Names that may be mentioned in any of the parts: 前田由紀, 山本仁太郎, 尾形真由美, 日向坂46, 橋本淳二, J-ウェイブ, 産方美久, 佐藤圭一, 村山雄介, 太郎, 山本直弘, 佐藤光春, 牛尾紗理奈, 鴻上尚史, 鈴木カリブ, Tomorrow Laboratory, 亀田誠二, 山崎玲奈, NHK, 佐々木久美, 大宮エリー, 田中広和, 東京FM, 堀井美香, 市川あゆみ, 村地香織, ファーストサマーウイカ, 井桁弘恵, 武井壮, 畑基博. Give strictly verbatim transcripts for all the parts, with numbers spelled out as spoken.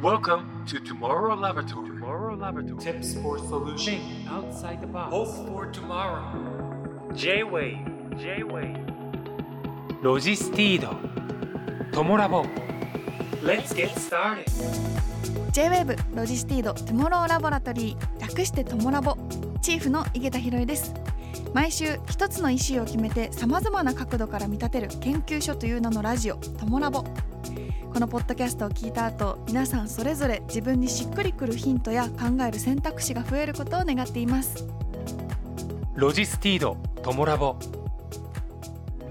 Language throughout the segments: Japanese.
Welcome to Tomorrow Laboratory. Tomorrow Laboratory. Tips for solutions. Think outside the box. Hope for tomorrow. J-ウェイブ J-ウェイブ ロジスティードトモラボ Let's get started. J-ウェイブ ロジスティードトモローラボラトリー、略してトモラボ。チーフの井桁弘恵です。毎週一つのイシューを決めてさまざまな角度から見立てる研究所という名のラジオトモラボ。このポッドキャストを聞いた後、皆さんそれぞれ自分にしっくりくるヒントや考える選択肢が増えることを願っています。ロジスティードトモラボ。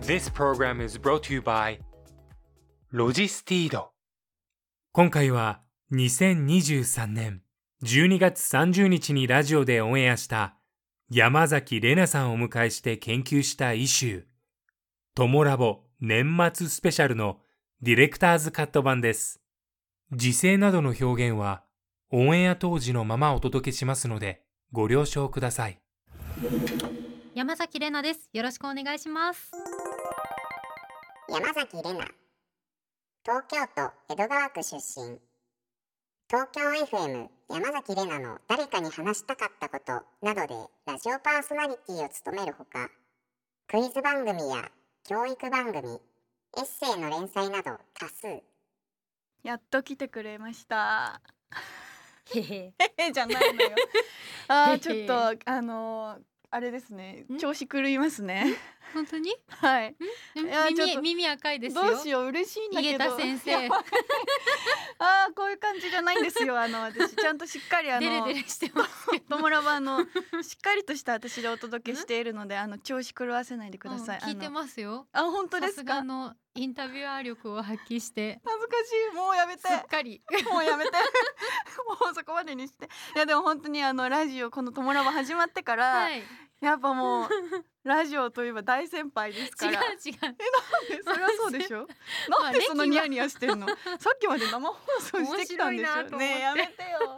This program is brought to you by ロジスティード。今回はにせんにじゅうさんねんじゅうにがつさんじゅうにちにラジオでオンエアした山崎玲奈さんをお迎えして研究したイシュー、トモラボ年末スペシャルのディレクターズカット版です。時制などの表現はオンエア当時のままお届けしますのでご了承ください。山崎玲奈です。よろしくお願いします。山崎玲奈、東京都江戸川区出身。東京 エフエム 山崎玲奈の誰かに話したかったことなどでラジオパーソナリティを務めるほか、クイズ番組や教育番組、エッセイの連載など多数。やっと来てくれましたへへへじゃないのよあー、ちょっとあのー、あれですね、調子狂いますね本当にはい。いや、耳、耳赤いですよ。どうしよう、嬉しいんだけど、井桁先生あー、こういう感じじゃないんですよ。あの、私ちゃんとしっかりあのデレデレしてますけど、トモラバのしっかりとした私でお届けしているので、あの調子狂わせないでください、うん、聞いてますよ。あ、本当ですか。さすがのインタビュアー力を発揮して。恥ずかしい、もうやめて、すっかりもうやめてもうそこまでにして。いや、でも本当にあのラジオ、このトモラバ始まってから、はい、やっぱもうラジオといえば大先輩ですから。違う違う、え、なんでそれはそうでしょなんでそのニヤニヤしてるの、まあ、さっきまで生放送してきたんですよね。やめてよ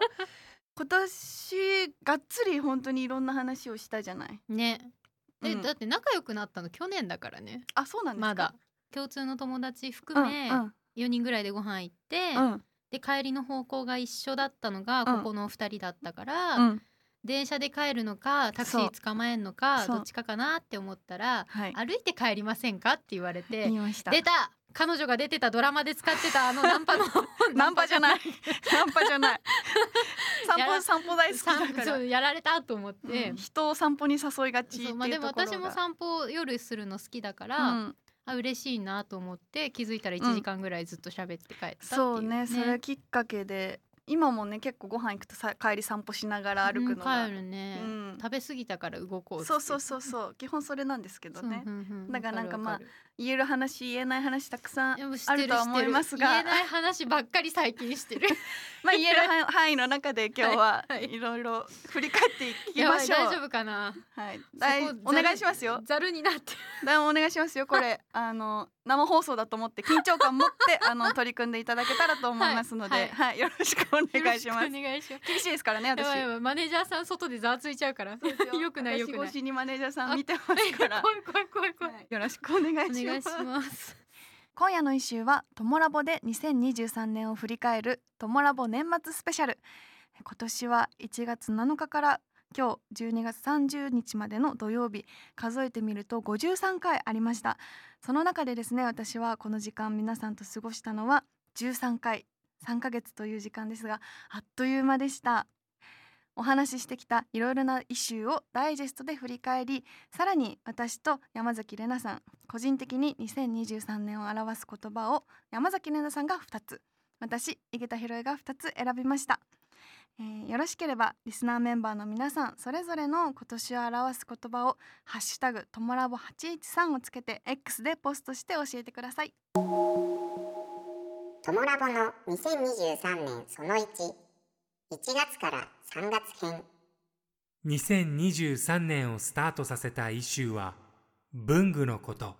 今年がっつり本当にいろんな話をしたじゃないね、うん、え、だって仲良くなったの去年だからね。あ、そうなんですか。まだ共通の友達含めよにんぐらいでご飯行って、うん、で帰りの方向が一緒だったのがここのふたりだったから、うんうん、電車で帰るのかタクシー捕まえるのかどっちかかなって思ったら、はい、歩いて帰りませんかって言われて、出た、彼女が出てたドラマで使ってたあのナンパのナンパじゃないナンパじゃない散歩、散歩大好きだからそうやられたと思って、うん、人を散歩に誘いがちっていうところが、まあ、でも私も散歩夜するの好きだから、うん、あ、嬉しいなと思って、気づいたらいちじかんぐらいずっと喋って帰ったっていう、ね、うん、そうね、それきっかけで今もね、結構ご飯行くとさ、帰り散歩しながら歩くのが、うん、帰るね、うん、食べ過ぎたから動こうって。そうそうそうそう、基本それなんですけどね。だからなんか、まあ、言える話言えない話たくさんあるとは思いますが、言えない話ばっかり最近してるまあ言える範囲の中で今日はいろいろ振り返っていきましょう。大丈夫かな、はい、お願いしますよ。ざるになってだお願いしますよ。これあの生放送だと思って緊張感持ってあの取り組んでいただけたらと思いますので、はいはいはい、よろしくお願いします。厳しいですからね、私。やばいやばい、マネージャーさん外でざわついちゃうからよ, よくないよくない、私越しにマネージャーさん見てますから怖い怖い怖い怖い、はい、よろしくお願いしますします今夜の一週はトモラボでにせんにじゅうさんねんを振り返るトモラボ年末スペシャル。今年はいちがつなのかから今日じゅうにがつさんじゅうにちまでの土曜日、数えてみるとごじゅうさんかいありました。その中でですね、私はこの時間皆さんと過ごしたのはじゅうさんかい、さんかげつという時間ですが、あっという間でした。お話ししてきたいろいろなイシューをダイジェストで振り返り、さらに私と山崎玲奈さん、個人的ににせんにじゅうさんねんを表す言葉を山崎玲奈さんがふたつ、私井桁弘恵がふたつ選びました。えー、よろしければリスナーメンバーの皆さんそれぞれの今年を表す言葉をハッシュタグトモラボはちいちさんをつけて X でポストして教えてください。トモラボのにせんにじゅうさんねんそのいち、いちがつからさんがつ編。にせんにじゅうさんねんをスタートさせたイシューは文具のこと。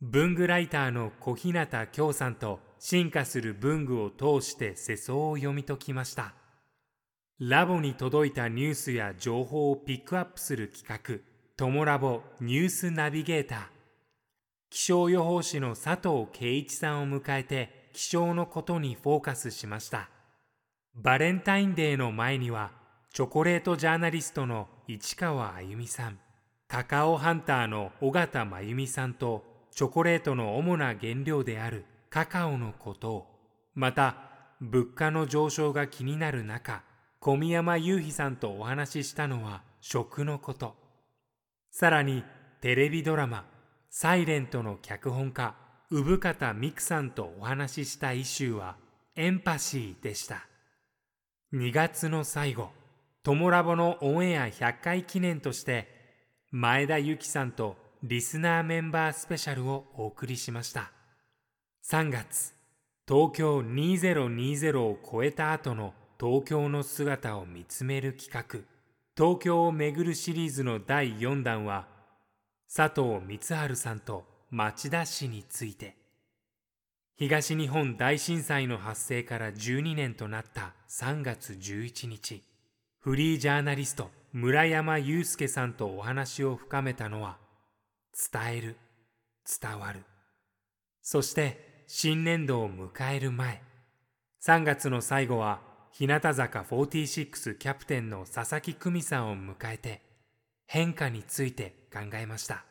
文具ライターの小日向京さんと進化する文具を通して世相を読み解きました。ラボに届いたニュースや情報をピックアップする企画、トモラボニュースナビゲーター。気象予報士の佐藤圭一さんを迎えて気象のことにフォーカスしました。バレンタインデーの前には、チョコレートジャーナリストの市川あゆみさん、カカオハンターの尾形真由美さんと、チョコレートの主な原料であるカカオのことを、また物価の上昇が気になる中、小宮山雄飛さんとお話ししたのは食のこと。さらにテレビドラマサイレントの脚本家産方美久さんとお話ししたイシューはエンパシーでした。にがつの最後、トモラボのオンエアひゃっかい記念として前田由紀さんとリスナーメンバースペシャルをお送りしました。さんがつ、東京にせんにじゅうを超えた後の東京の姿を見つめる企画、東京を巡るシリーズのだいよんだんは、佐藤光春さんと町田市について。東日本大震災の発生からじゅうにねんとなったさんがつじゅういちにち、フリージャーナリスト村山雄介さんとお話を深めたのは、伝える、伝わる。そして新年度を迎える前、さんがつの最後は日向坂よんじゅうろくキャプテンの佐々木久美さんを迎えて変化について考えました。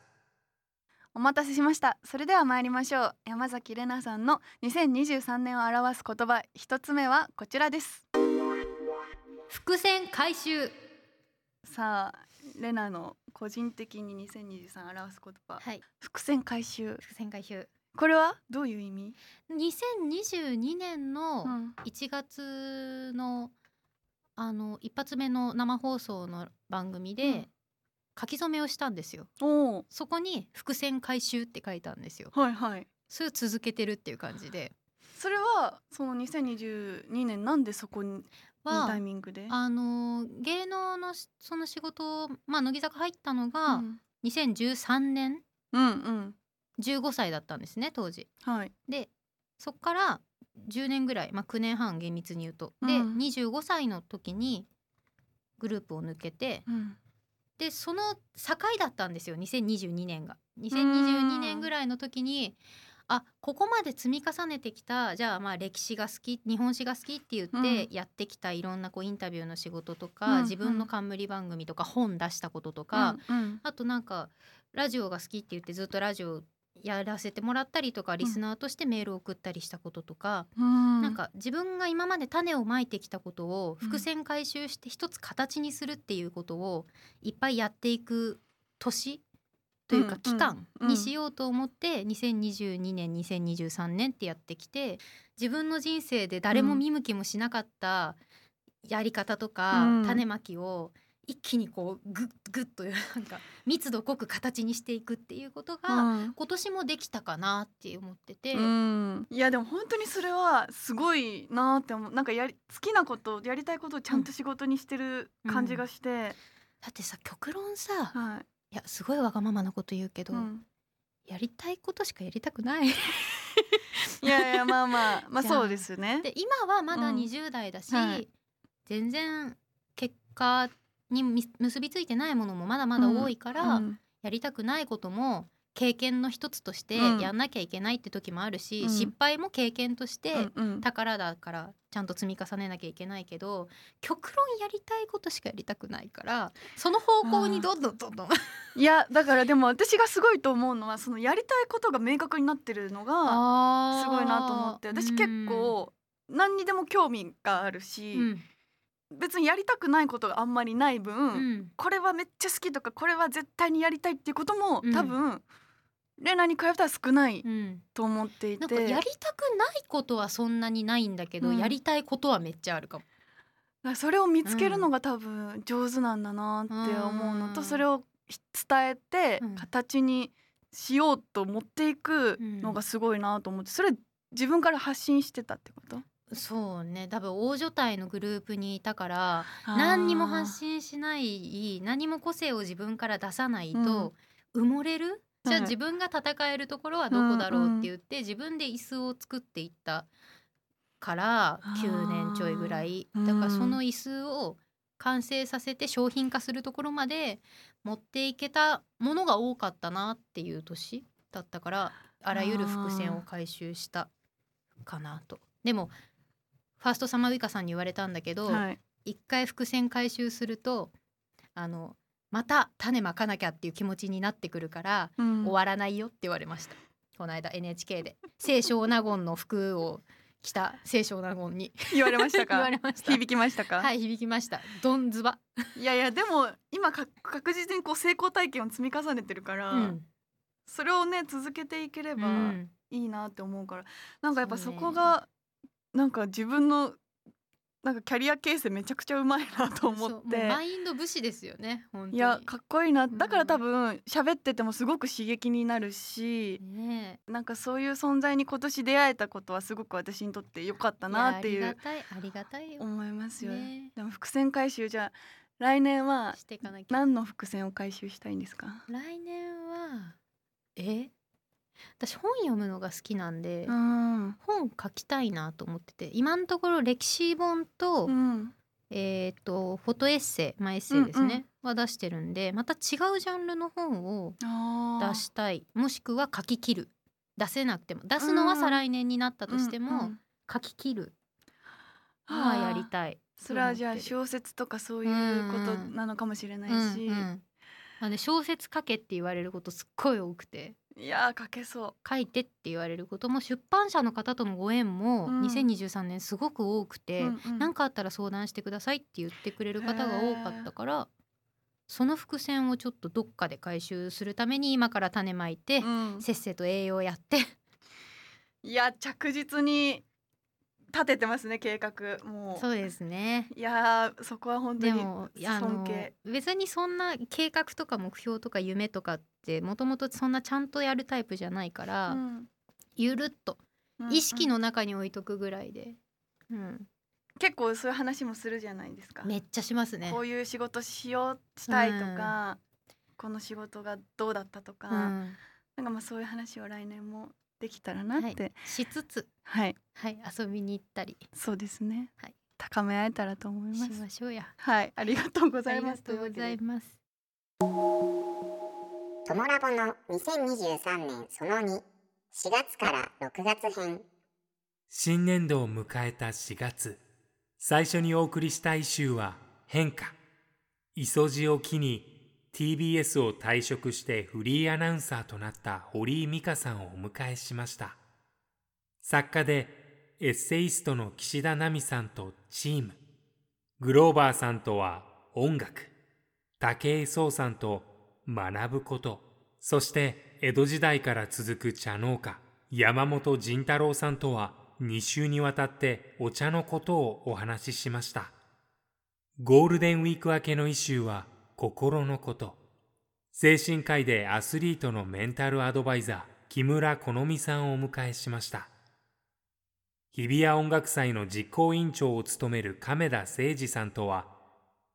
お待たせしました。それでは参りましょう。山崎怜奈さんのにせんにじゅうさんねんを表す言葉、一つ目はこちらです。伏線回収。さあ、レナの個人的ににせんにじゅうさんを表す言葉、はい、伏線回収。伏線回収、これはどういう意味？にせんにじゅうにねんのいちがつ の、うん、あの一発目の生放送の番組で書き初めをしたんですよ、うん、そこに伏線回収って書いたんですよ、はいはい、それを続けてるっていう感じで。それはそのにせんにじゅうにねん、なんでそこにのタイミングで、あの芸能のその仕事を、まあ、乃木坂入ったのが、うん、にせんじゅうさんねん、うんうんじゅうごさいだったんですね当時、はい、でそこからじゅうねんぐらい、まあ、きゅうねんはん厳密に言うと、で、うん、にじゅうごさいの時にグループを抜けて、うん、でその境だったんですよにせんにじゅうにねんが。にせんにじゅうにねんぐらいの時に、あ、ここまで積み重ねてきた、じゃあまあ歴史が好き、日本史が好きって言ってやってきたいろんなこうインタビューの仕事とか、うん、自分の冠番組とか本出したこととか、うんうん、あとなんかラジオが好きって言ってずっとラジオやらせてもらったりとか、リスナーとしてメールを送ったりしたこととか、うん、なんか自分が今まで種をまいてきたことを伏線回収して一つ形にするっていうことをいっぱいやっていく年というか期間にしようと思ってにせんにじゅうにねんにせんにじゅうさんねんってやってきて、自分の人生で誰も見向きもしなかったやり方とか、うん、種まきを一気にこうグッグッとなんか密度濃く形にしていくっていうことが今年もできたかなって思ってて、うん、いやでも本当にそれはすごいなって思う。なんかやり好きなことやりたいことをちゃんと仕事にしてる感じがして、うんうん、だってさ極論さ、はい、いやすごいわがままなこと言うけど、うん、やりたいことしかやりたくないいやいやまあまあまあそうですね。で今はまだにじゅうだいだし、うんはい、全然結果に結びついてないものもまだまだ多いから、うんうん、やりたくないことも経験の一つとしてやんなきゃいけないって時もあるし、うん、失敗も経験として宝だからちゃんと積み重ねなきゃいけないけど、極論やりたいことしかやりたくないから、その方向にどんどんどんどんいやだからでも私がすごいと思うのは、そのやりたいことが明確になってるのがすごいなと思って、私結構何にでも興味があるし、うん別にやりたくないことがあんまりない分、うん、これはめっちゃ好きとかこれは絶対にやりたいっていうことも、うん、多分レナに比べたら少ないと思っていて、うん、なんかやりたくないことはそんなにないんだけど、うん、やりたいことはめっちゃあるかも。だからそれを見つけるのが多分上手なんだなって思うのと、うん、それを伝えて形にしようと持っていくのがすごいなと思って、それ自分から発信してたってこと？そうね、多分大所帯のグループにいたから何にも発信しない、何も個性を自分から出さないと埋もれる、うん、じゃあ自分が戦えるところはどこだろうって言って、うんうん、自分で椅子を作っていったからきゅうねんちょいぐらいだから、その椅子を完成させて商品化するところまで持っていけたものが多かったなっていう年だったから、あらゆる伏線を回収したかなと。でもファーストサマーウイカさんに言われたんだけど、はい、いっかい伏線回収するとあのまた種まかなきゃっていう気持ちになってくるから、うん、終わらないよって言われました。この間 エヌエイチケー で清少納言の服を着た清少納言に言われましたか？言われました。響きましたか？はい、響きました。ドンズバ。いやいや、でも今か確実にこう成功体験を積み重ねてるから、うん、それをね続けていければいいなって思うから、うん、なんかやっぱそこがなんか自分のなんかキャリア形成めちゃくちゃうまいなと思って、そう、もうマインド武士ですよね本当に。いやかっこいいな。だから多分喋っててもすごく刺激になるし、ね、なんかそういう存在に今年出会えたことはすごく私にとって良かったなっていう。ありがたい、ありがたいよ、思いますよ、ね、でも伏線回収じゃあ来年は何の伏線を回収したいんですか？来年はえ私本読むのが好きなんで、うん、本書きたいなと思ってて、今のところ歴史本と、うん、えっとフォトエッセイ、まあ、エッセイですね、うんうん、は出してるんで、また違うジャンルの本を出したい、もしくは書き切る、出せなくても出すのは再来年になったとしても、うんうん、書き切るはやりたい。それはじゃあ小説とかそういうことなのかもしれないし、うんうん、あの小説書けって言われることすっごい多くて、いや書けそう、書いてって言われることも出版社の方とのご縁もにせんにじゅうさんねんすごく多くて、うんうん、なんかあったら相談してくださいって言ってくれる方が多かったから、その伏線をちょっとどっかで回収するために今から種まいて、うん、せっせと栄養やって。いや着実に立ててますね計画。もうそうですね。いやそこは本当に尊敬。でもあの別にそんな計画とか目標とか夢とかってもともとそんなちゃんとやるタイプじゃないから、うん、ゆるっと意識の中に置いとくぐらいで、うんうんうん、結構そういう話もするじゃないですか。めっちゃしますね。こういう仕事しようしたいとか、うん、この仕事がどうだったとか、うん、なんかまあそういう話を来年もできたらなって、はい、しつつ、はいはい、遊びに行ったり、そうですね、はい、高め合えたらと思います。しましょうや、はい、ありがとうございます。ありがとうございます。トモラボのにせんにじゅうさんねんそのに、しがつからろくがつ編。新年度を迎えたしがつ、最初にお送りした一週は変化。磯路を機にティービーエス を退職してフリーアナウンサーとなった堀井美香さんをお迎えしました。作家でエッセイストの岸田奈美さんとチーム、グローバーさんとは音楽、武井壮さんと学ぶこと、そして江戸時代から続く茶農家、山本仁太郎さんとはに週にわたってお茶のことをお話ししました。ゴールデンウィーク明けの一週は心のこと。精神科医でアスリートのメンタルアドバイザー木村好美さんをお迎えしました。日比谷音楽祭の実行委員長を務める亀田誠二さんとは、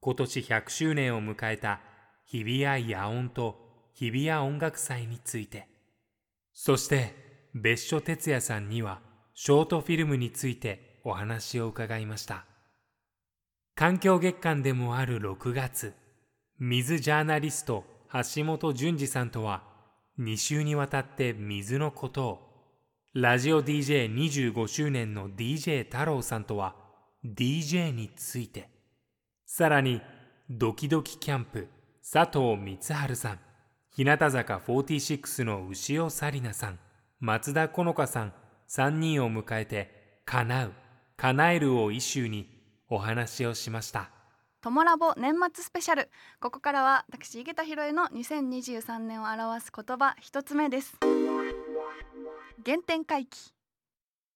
今年ひゃくしゅうねんを迎えた日比谷野音と日比谷音楽祭について、そして別所哲也さんにはショートフィルムについてお話を伺いました。環境月間でもあるろくがつ、水ジャーナリスト橋本淳二さんとはに週にわたって水のことを、ラジオ ディージェーにじゅうご 周年の ディージェー 太郎さんとは ディージェー について、さらにドキドキキャンプ佐藤光春さん、日向坂フォーティーシックスの牛尾紗理奈さん、松田好花さんさんにんを迎えて、叶う叶えるを一週にお話をしました。トモラボ年末スペシャル。ここからは私Igeta Hiroeのにせんにじゅうさんねんを表す言葉一つ目です。原点回帰。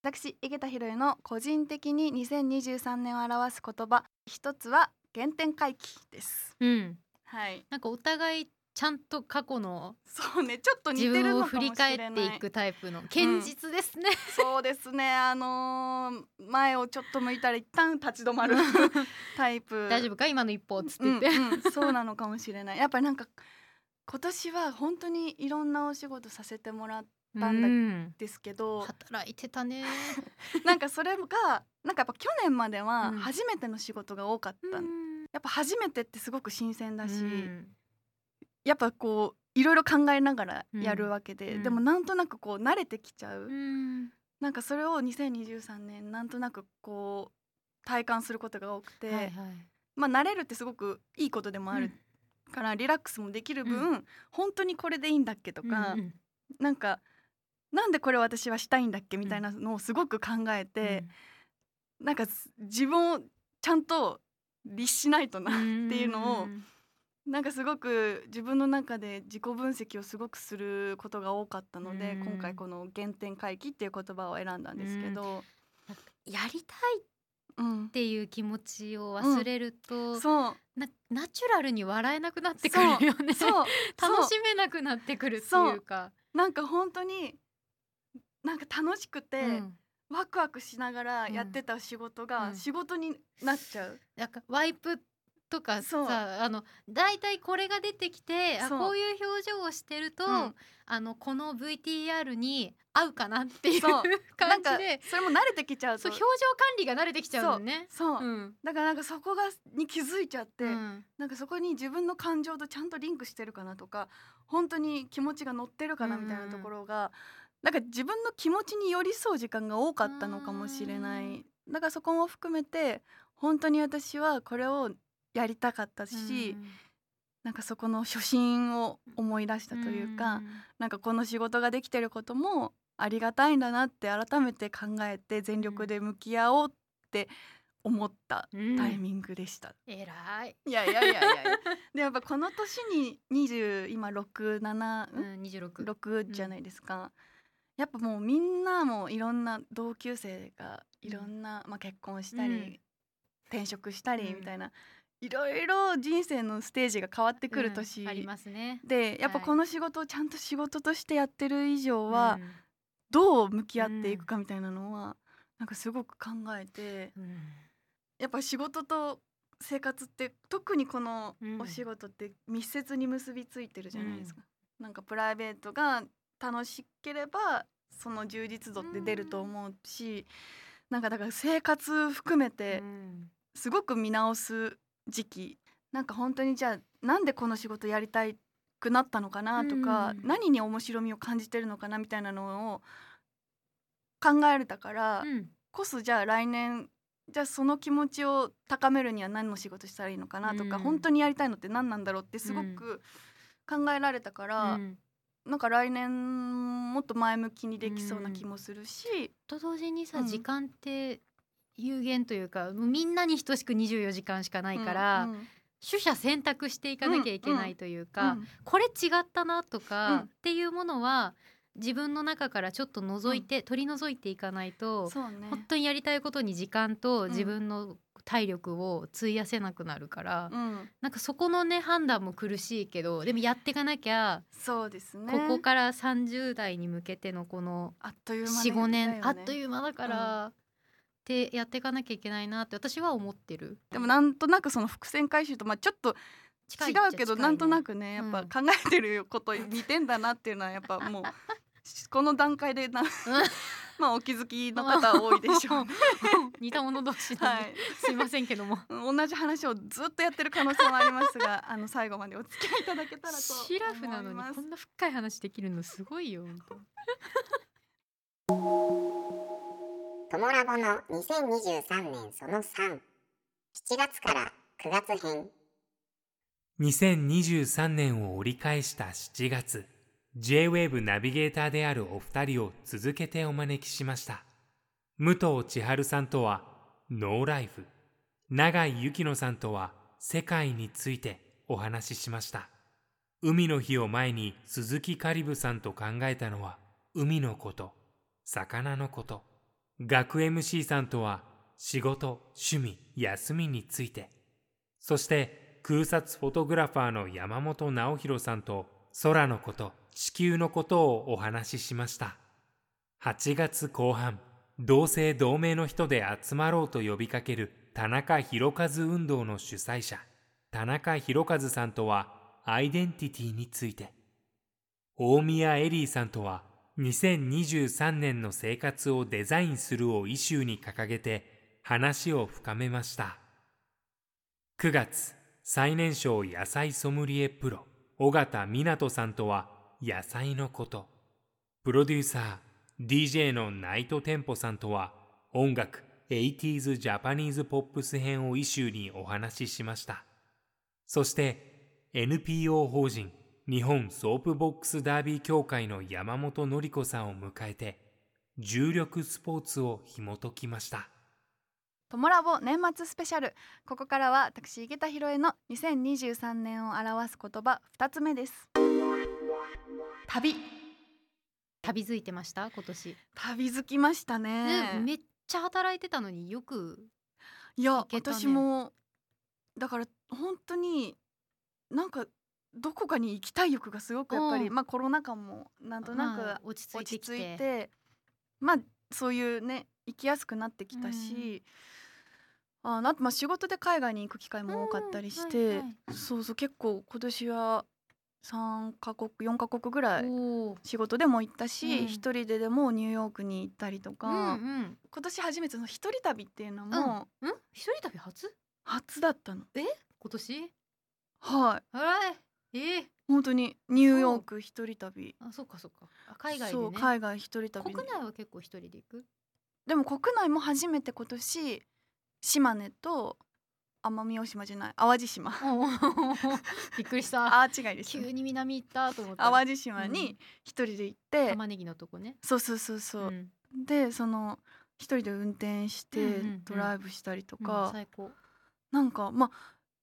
私Igeta Hiroeの個人的ににせんにじゅうさんねんを表す言葉一つは原点回帰です、うんはい、なんかお互いちゃんと過去のそうねちょっと似てるのかもしれない。自分を振り返っていくタイプの堅実ですね、うん、そうですね、あのー、前をちょっと向いたら一旦立ち止まるタイプ大丈夫か今の一歩つって言って、うんうん、そうなのかもしれない。やっぱりなんか今年は本当にいろんなお仕事させてもらったんですけど、うん、働いてたねなんかそれがなんかやっぱ去年までは初めての仕事が多かった、うん、やっぱ初めてってすごく新鮮だし、うんやっぱこういろいろ考えながらやるわけで、うん、でもなんとなくこう慣れてきちゃう、うん、なんかそれをにせんにじゅうさんねんなんとなくこ体感することが多くて、はいはい、まあ、慣れるってすごくいいことでもあるから、うん、リラックスもできる分、うん、本当にこれでいいんだっけとか、うんうん、なんかなんでこれ私はしたいんだっけみたいなのをすごく考えて、うん、なんか自分をちゃんと律しないとなっていうのを、うん、なんかすごく自分の中で自己分析をすごくすることが多かったので、うん、今回この原点回帰っていう言葉を選んだんですけど、うん、なんかやりたいっていう気持ちを忘れると、うんうん、そうなナチュラルに笑えなくなってくるよね。そうそう楽しめなくなってくるっていうか、そうなんか本当になんか楽しくて、うん、ワクワクしながらやってた仕事が仕事になっちゃう、うんうん、なんかワイプとかさ、あのだいたいこれが出てきて、あこういう表情をしてると、うん、あのこの ブイティーアール に合うかなっていう感じで、なんかそれも慣れてきちゃうと、そう表情管理が慣れてきちゃうのね。そうそう、うん、だからなんかそこがに気づいちゃって、うん、なんかそこに自分の感情とちゃんとリンクしてるかなとか、本当に気持ちが乗ってるかなみたいなところが、うん、なんか自分の気持ちに寄り添う時間が多かったのかもしれない、うん、だからそこも含めて本当に私はこれをやりたかったし、うん、なんかそこの初心を思い出したというか、うん、なんかこの仕事ができてることもありがたいんだなって改めて考えて全力で向き合おうって思ったタイミングでした。うん、えらい。いやいやいやいやでやっぱこの年ににじゅう今ろく、なな、うん、にじゅうろく、ろくじゃないですか。うん、やっぱもうみんなもいろんな同級生がいろんな、うんまあ、結婚したり、うん、転職したりみたいな、うんいろいろ人生のステージが変わってくる年、うん、ありますね。でやっぱこの仕事をちゃんと仕事としてやってる以上は、うん、どう向き合っていくかみたいなのは、うん、なんかすごく考えて、うん、やっぱ仕事と生活って特にこのお仕事って密接に結びついてるじゃないですか、うん、なんかプライベートが楽しければその充実度って出ると思うし、うん、なんかだから生活含めてすごく見直す時期、なんか本当にじゃあなんでこの仕事やりたくなったのかなとか、うん、何に面白みを感じてるのかなみたいなのを考えれたから、うん、こそじゃあ来年じゃあその気持ちを高めるには何の仕事したらいいのかなとか、うん、本当にやりたいのって何なんだろうってすごく考えられたから、うん、なんか来年もっと前向きにできそうな気もするし、うん、と同時にさ、うん、時間って有限というかみんなに等しくにじゅうよじかんしかないから、うんうん、取捨選択していかなきゃいけないというか、うんうん、これ違ったなとか、うん、っていうものは自分の中からちょっと覗いて、うん、取り除いていかないと、そうね、本当にやりたいことに時間と自分の体力を費やせなくなるから、うん、なんかそこのね判断も苦しいけど、でもやっていかなきゃ。そうですね、ここからさんじゅう代に向けてのこのよん、ごねんあっという間だから、うん、でやっていかなきゃいけないなって私は思ってる。でもなんとなくその伏線回収とまあちょっと違うけど、なんとなくねやっぱ考えてること似てんだなっていうのはやっぱもうこの段階でなまあお気づきの方多いでしょう似た者同士なんで、はい、すいませんけども同じ話をずっとやってる可能性もありますがあの最後までお付き合いいただけたらと思います。シラフなのにこんな深い話できるのすごいよトモラボのにせんにじゅうさんねんそのさん、 しちがつからくがつ編。にせんにじゅうさんねんを折り返したしちがつ、 ジェイウェーブ ナビゲーターであるお二人を続けてお招きしました。武藤千春さんとはノーライフ、永井由紀乃さんとは世界についてお話ししました。海の日を前に鈴木カリブさんと考えたのは海のこと、魚のこと、学 エムシー さんとは仕事、趣味、休みについて、そして空撮フォトグラファーの山本直弘さんと空のこと、地球のことをお話ししました。はちがつこう半、同姓同名の人で集まろうと呼びかける田中広和運動の主催者、田中広和さんとはアイデンティティについて、大宮エリーさんとはにせんにじゅうさんねんの生活をデザインするをイシューに掲げて話を深めました。くがつ、最年少野菜ソムリエプロ尾形湊さんとは野菜のこと、プロデューサー ディージェー のナイトテンポさんとは音楽、エイティーズ ジャパニーズポップス編をイシューにお話ししました。そして、エヌピーオー 法人日本ソープボックスダービー協会の山本典子さんを迎えて、重力スポーツを紐解きました。トモラボ年末スペシャル。ここからは私Igeta Hiroeのにせんにじゅうさんねんを表す言葉ふたつめです。旅。旅づいてました今年。旅づきましたね。ね、めっちゃ働いてたのによく行けたね。いや私もだから本当になんかどこかに行きたい欲がすごくやっぱり、まあ、コロナ禍もなんとなく落ち着いてきて、落ち着いてまあそういうね。行きやすくなってきたし、うん、あ、なんかまあ仕事で海外に行く機会も多かったりして、うんはいはい、そうそう結構今年はさんかこくよんかこくぐらい仕事でも行ったし、うん、一人ででもニューヨークに行ったりとか、うんうん、今年初めての一人旅っていうのも、うんうん、一人旅初？初だったの。え？今年？はい。あれ？えー本当にニューヨーク一人旅。あ、そうかそうか。あ、海外でね。そう、海外一人旅。国内は結構一人で行く？でも国内も初めて今年島根と奄美大島じゃない淡路島びっくりしたあ違いです、ね、急に南行ったと思った淡路島に一人で行って、うん、玉ねぎのとこねそうそうそうそう、うん、でその一人で運転してドライブしたりとか、うんうんうん、最高なんかまあ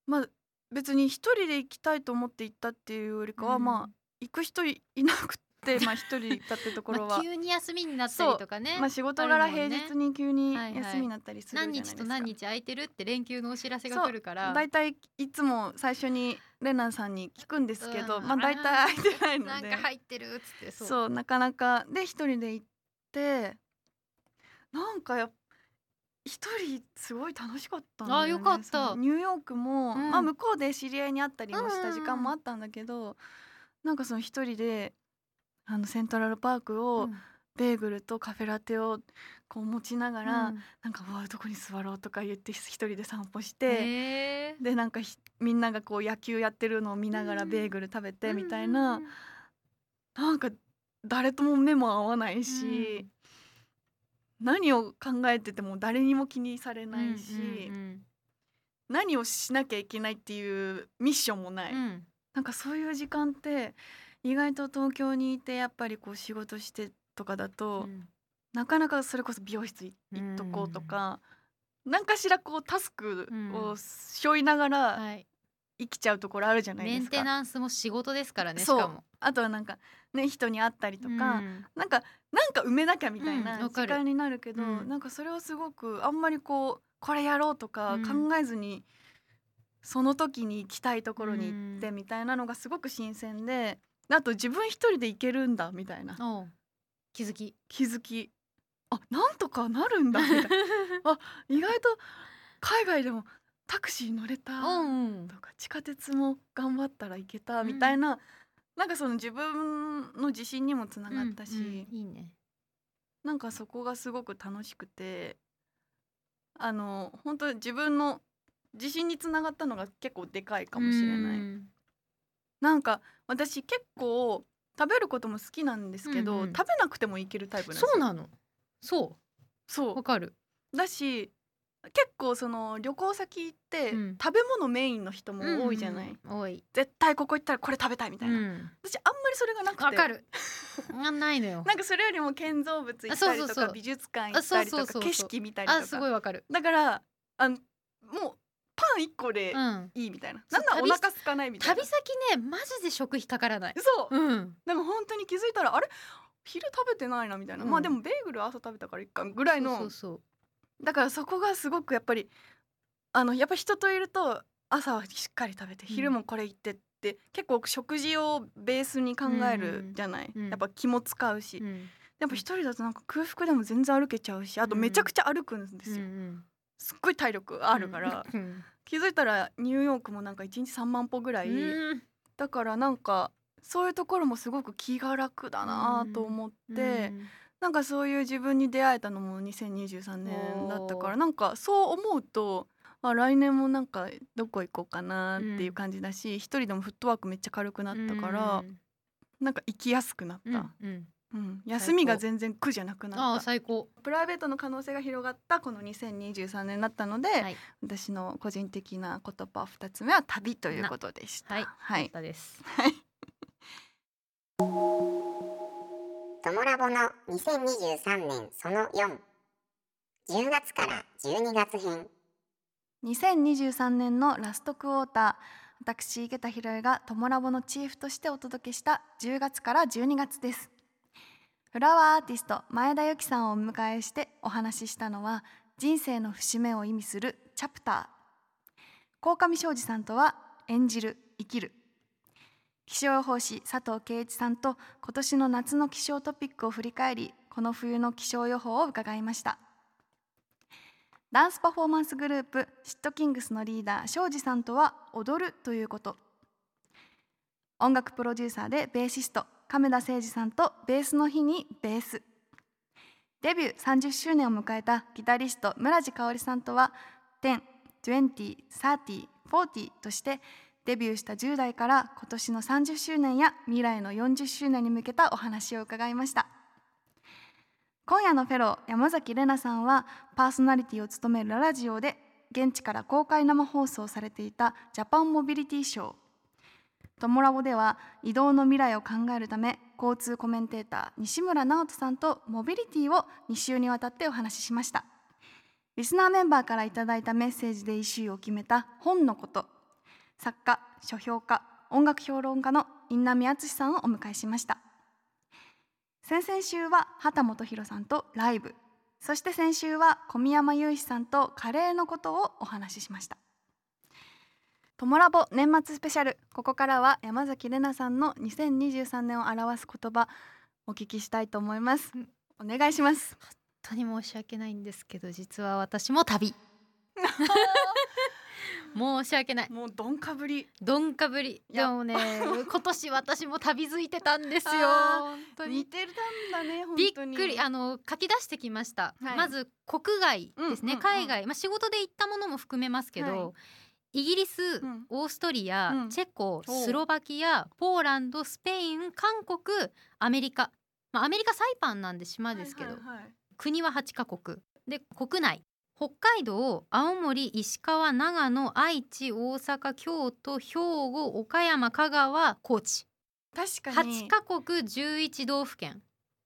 まあ別に一人で行きたいと思って行ったっていうよりかは、うん、まあ行く人いなくてでまあ、一人だってところは急に休みになったりとかね、まあ、仕事柄平日に急に休みになったりするじゃないですか、はいはい、何日と何日空いてるって連休のお知らせが来るからだいたいいつも最初にレナさんに聞くんですけど、うんまあ、だいたい空いてないのでなんか入ってるっつってそう、そうなかなかで一人で行ってなんかやっぱ一人すごい楽しかったんだよね。あ、よかった。ニューヨークも、うんまあ、向こうで知り合いに会ったりもした時間もあったんだけど、うんうん、なんかその一人であのセントラルパークをベーグルとカフェラテをこう持ちながら、うん、なんかわあどこに座ろうとか言って一人で散歩してでなんかみんながこう野球やってるのを見ながらベーグル食べてみたいな、うん、なんか誰とも目も合わないし、うん、何を考えてても誰にも気にされないし、うんうんうん、何をしなきゃいけないっていうミッションもない、うん、なんかそういう時間って意外と東京にいてやっぱりこう仕事してとかだと、うん、なかなかそれこそ美容室行っとこうとか、うん、なんかしらこうタスクを背負いながら生きちゃうところあるじゃないですか、うんはい、メンテナンスも仕事ですからねしかもあとはなんか、ね、人に会ったりとか、うん、なんかなんか埋めなきゃみたいな時間になるけど、うんうん、なんかそれをすごくあんまりこうこれやろうとか考えずに、うん、その時に行きたいところに行ってみたいなのがすごく新鮮であと自分一人で行けるんだみたいな気づき気づきあなんとかなるんだみたいなあ意外と海外でもタクシー乗れたとか地下鉄も頑張ったら行けたみたいな、うん、なんかその自分の自信にもつながったし、うんうん、いいねなんかそこがすごく楽しくてあの本当自分の自信につながったのが結構でかいかもしれない、うんなんか私結構食べることも好きなんですけど、うんうん、食べなくてもいけるタイプなんですよそうなのそうそうわかるだし結構その旅行先行って、うん、食べ物メインの人も多いじゃない、うんうん、多い絶対ここ行ったらこれ食べたいみたいな、うん、私あんまりそれがなくてわかるないのよなんかそれよりも建造物行ったりとかそうそうそう美術館行ったりとかそうそうそう景色見たりとかあすごいわかるだからあのもうパンいっこでいいみたいな、うん、なんならお腹空かないみたいな旅先ねマジで食費かからないそう、うん、でも本当に気づいたらあれ昼食べてないなみたいな、うん、まあでもベーグル朝食べたからいっかぐらいのそうそうそうだからそこがすごくやっぱりあのやっぱ人といると朝はしっかり食べて昼もこれ行ってって、うん、結構食事をベースに考えるじゃない、うんうん、やっぱ気も使うし、うん、やっぱ一人だとなんか空腹でも全然歩けちゃうしあとめちゃくちゃ歩くんですよ、うんうんうんすっごい体力あるから、うんうん、気づいたらニューヨークもなんかいちにちさんまんぽぐらい、うん、だからなんかそういうところもすごく気が楽だなと思って、うん、なんかそういう自分に出会えたのもにせんにじゅうさんねんだったからなんかそう思うとあ来年もなんかどこ行こうかなっていう感じだし、うん、一人でもフットワークめっちゃ軽くなったから、うん、なんか行きやすくなった、うんうん、うん、休みが全然苦じゃなくなった。あ、最高。プライベートの可能性が広がったこのにせんにじゅうさんねんだったので、はい、私の個人的な言葉ふたつめは旅ということでした。はい、はい、よかったです、はい、トモラボのにせんにじゅうさんねんそのよん、 じゅうがつからじゅうにがつ編。にせんにじゅうさんねんのラストクォーター、私井桁弘恵がトモラボのチーフとしてお届けしたじゅうがつからじゅうにがつです。フラワーアーティスト前田由紀さんをお迎えしてお話ししたのは、人生の節目を意味するチャプター。鴻上尚史さんとは演じる、生きる。気象予報士佐藤圭一さんと今年の夏の気象トピックを振り返り、この冬の気象予報を伺いました。ダンスパフォーマンスグループシットキングスのリーダー尚史さんとは踊るということ。音楽プロデューサーでベーシスト亀田誠二さんとベースの日にベース。デビューさんじゅっしゅうねんを迎えたギタリスト村地香織さんとはじゅう、にじゅう、さんじゅう、よんじゅうとしてデビューしたじゅう代から今年のさんじゅっしゅうねんや未来のよんじゅっしゅうねんに向けたお話を伺いました。今夜のフェロー山崎怜奈さんはパーソナリティを務めるラジオで現地から公開生放送されていたジャパンモビリティショー。トモラボでは移動の未来を考えるため、交通コメンテーター西村直人さんとモビリティをに週にわたってお話ししました。リスナーメンバーからいただいたメッセージでイシューを決めた本のこと、作家、書評家、音楽評論家の印南篤さんをお迎えしました。先々週は畑基博さんとライブ、そして先週は小宮山雄飛さんとカレーのことをお話ししました。トモラボ年末スペシャル、ここからは山崎怜奈さんのにせんにじゅうさんねんを表す言葉お聞きしたいと思います。お願いします。本当に申し訳ないんですけど、実は私も旅申し訳ない。もうどんかぶりどんかぶりでもね今年私も旅づいてたんですよ。本当に似てたんだね。本当にびっくり、あの書き出してきました、はい、まず国外ですね、うんうんうん、海外、まあ、仕事で行ったものも含めますけど、はい、イギリス、うん、オーストリア、うん、チェコ、スロバキア、ポーランド、スペイン、韓国、アメリカ、まあ、アメリカサイパンなんで島ですけど、はいはいはい、国ははちかこくで、国内北海道、青森、石川、長野、愛知、大阪、京都、兵庫、岡山、香川、高知。確かにはちかこくじゅういちどうふけん。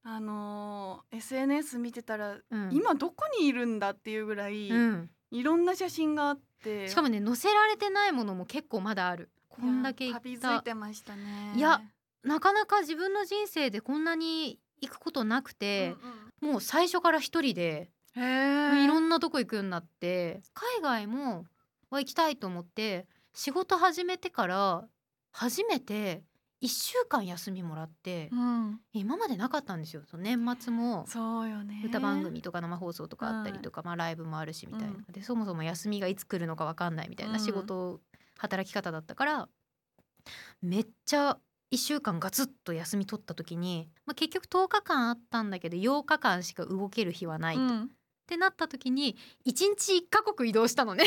あのー、エスエヌエス 見てたら、うん、今どこにいるんだっていうぐらい、うん、いろんな写真があって、しかもね載せられてないものも結構まだある。こんだけ行った。旅づいてましたね。いや、なかなか自分の人生でこんなに行くことなくて、うんうん、もう最初から一人でいろんなとこ行くようになって、海外もは行きたいと思って仕事始めてから初めていっしゅうかん休みもらって、うん、今までなかったんですよ。年末もそうよね、歌番組とか生放送とかあったりとか、うん、まあ、ライブもあるしみたいな、うん、でそもそも休みがいつ来るのか分かんないみたいな仕事、うん、働き方だったから、めっちゃいっしゅうかんガツッと休み取った時に、まあ、結局とおかかんあったんだけどようかかんしか動ける日はないと、うん、ってなった時にいちにちいっかこく移動したのね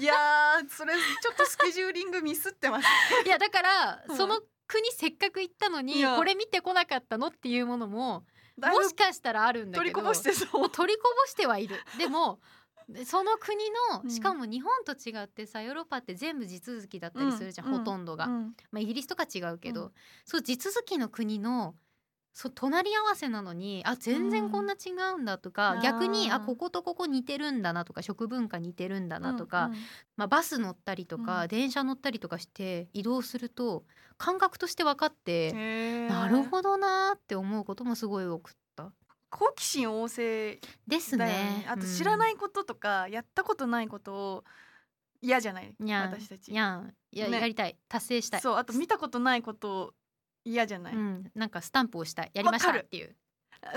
いやー、それちょっとスケジューリングミスってますいやだから、うん、その国せっかく行ったのにこれ見てこなかったのっていうものももしかしたらあるんだけど、取りこぼしてそう取りこぼしてはいるでもその国の、しかも日本と違ってさ、ヨーロッパって全部地続きだったりするじゃん、うん、ほとんどが、うん、まあ、イギリスとか違うけど、うん、そう地続きの国のそう隣り合わせなのに、あ、全然こんな違うんだとか、うん、逆にあこことここ似てるんだなとか、食文化似てるんだなとか、うんうん、まあ、バス乗ったりとか、うん、電車乗ったりとかして移動すると感覚として分かって、なるほどなって思うこともすごい多くった。好奇心旺盛ですね。あと知らないこととか、うん、やったことないことを嫌じゃない、にゃん私たちにゃん、いや、ね、やりたい、達成したい。そう、あと見たことないことを嫌じゃない、うん、なんかスタンプをしたい、やりましたっていう。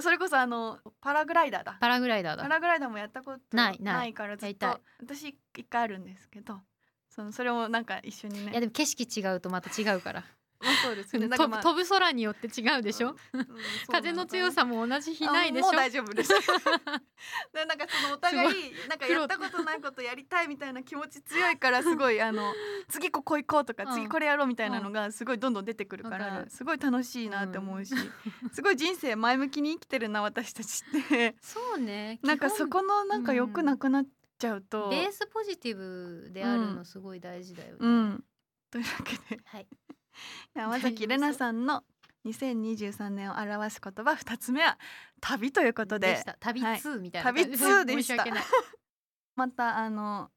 それこそあのパラグライダーだパラグライダーだパラグライダーもやったことないから、ずっと私一回あるんですけど、そのそれもなんか一緒にね、いやでも景色違うとまた違うから飛ぶ空によって違うでしょ、うんうん、そうなのかな。風の強さも同じ日ないでしょ。もう大丈夫ですでなんかそのお互いなんかやったことないことやりたいみたいな気持ち強いからすごいあの次ここ行こうとか、うん、次これやろうみたいなのがすごいどんどん出てくるから、うん、すごい楽しいなって思うし、うん、すごい人生前向きに生きてるな私たちってそうね。なんかそこのなんか良くなくなっちゃうと、うん、ベースポジティブであるのすごい大事だよね、うんうん、というわけで、はい、山崎怜奈さんのにせんにじゅうさんねんを表す言葉ふたつめは旅ということで、旅にみたいな感じで、はい、旅にでしたまたあの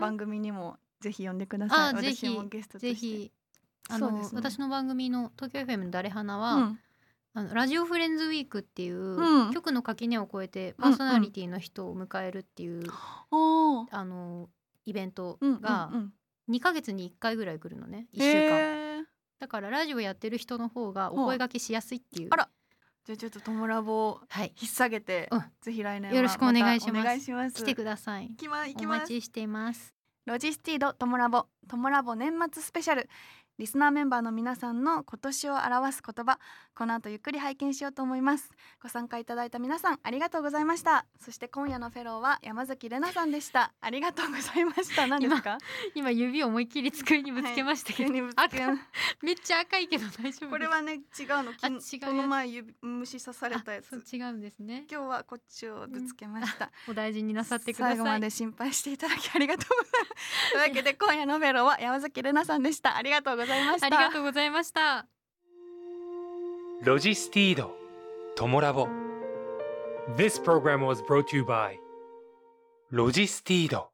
番組にもぜひ呼んでください。私もゲストとしてぜひあの、ね、私の番組の東京 エフエム のだれ花は、うん、あのラジオフレンズウィークっていう、うん、局の垣根を越えてパーソナリティの人を迎えるっていう、うんうん、あのイベントがにかげつにいっかいぐらい来るのね、いっしゅうかん、えーだからラジオやってる人の方がお声掛けしやすいっていう、うん、あらじゃあちょっとトモラボを引っさげて、はいうん、ぜひ来年はよろしくお願いしま す, お願いします。来てください。き、ま、いきます。お待ちしています。ロジスティードトモラボトモラボ年末スペシャル、リスナーメンバーの皆さんの今年を表す言葉、この後ゆっくり拝見しようと思います。ご参加いただいた皆さんありがとうございました。そして今夜のフェローは山崎怜奈さんでした。ありがとうございました。何ですか？ 今, 今指を思いっきり机にぶつけましたけど、はい、めっちゃ赤いけど大丈夫？これはね違うの、違うこの前指虫刺されたやつ。そう違うんですね。今日はこっちをぶつけました、うん、お大事になさってください。最後まで心配していただきありがとうございますというわけで今夜のフェローは山崎怜奈さんでした。ありがとうございました。ありがとうございました。ロジスティードトモラボ This program was brought to you by ロジスティード。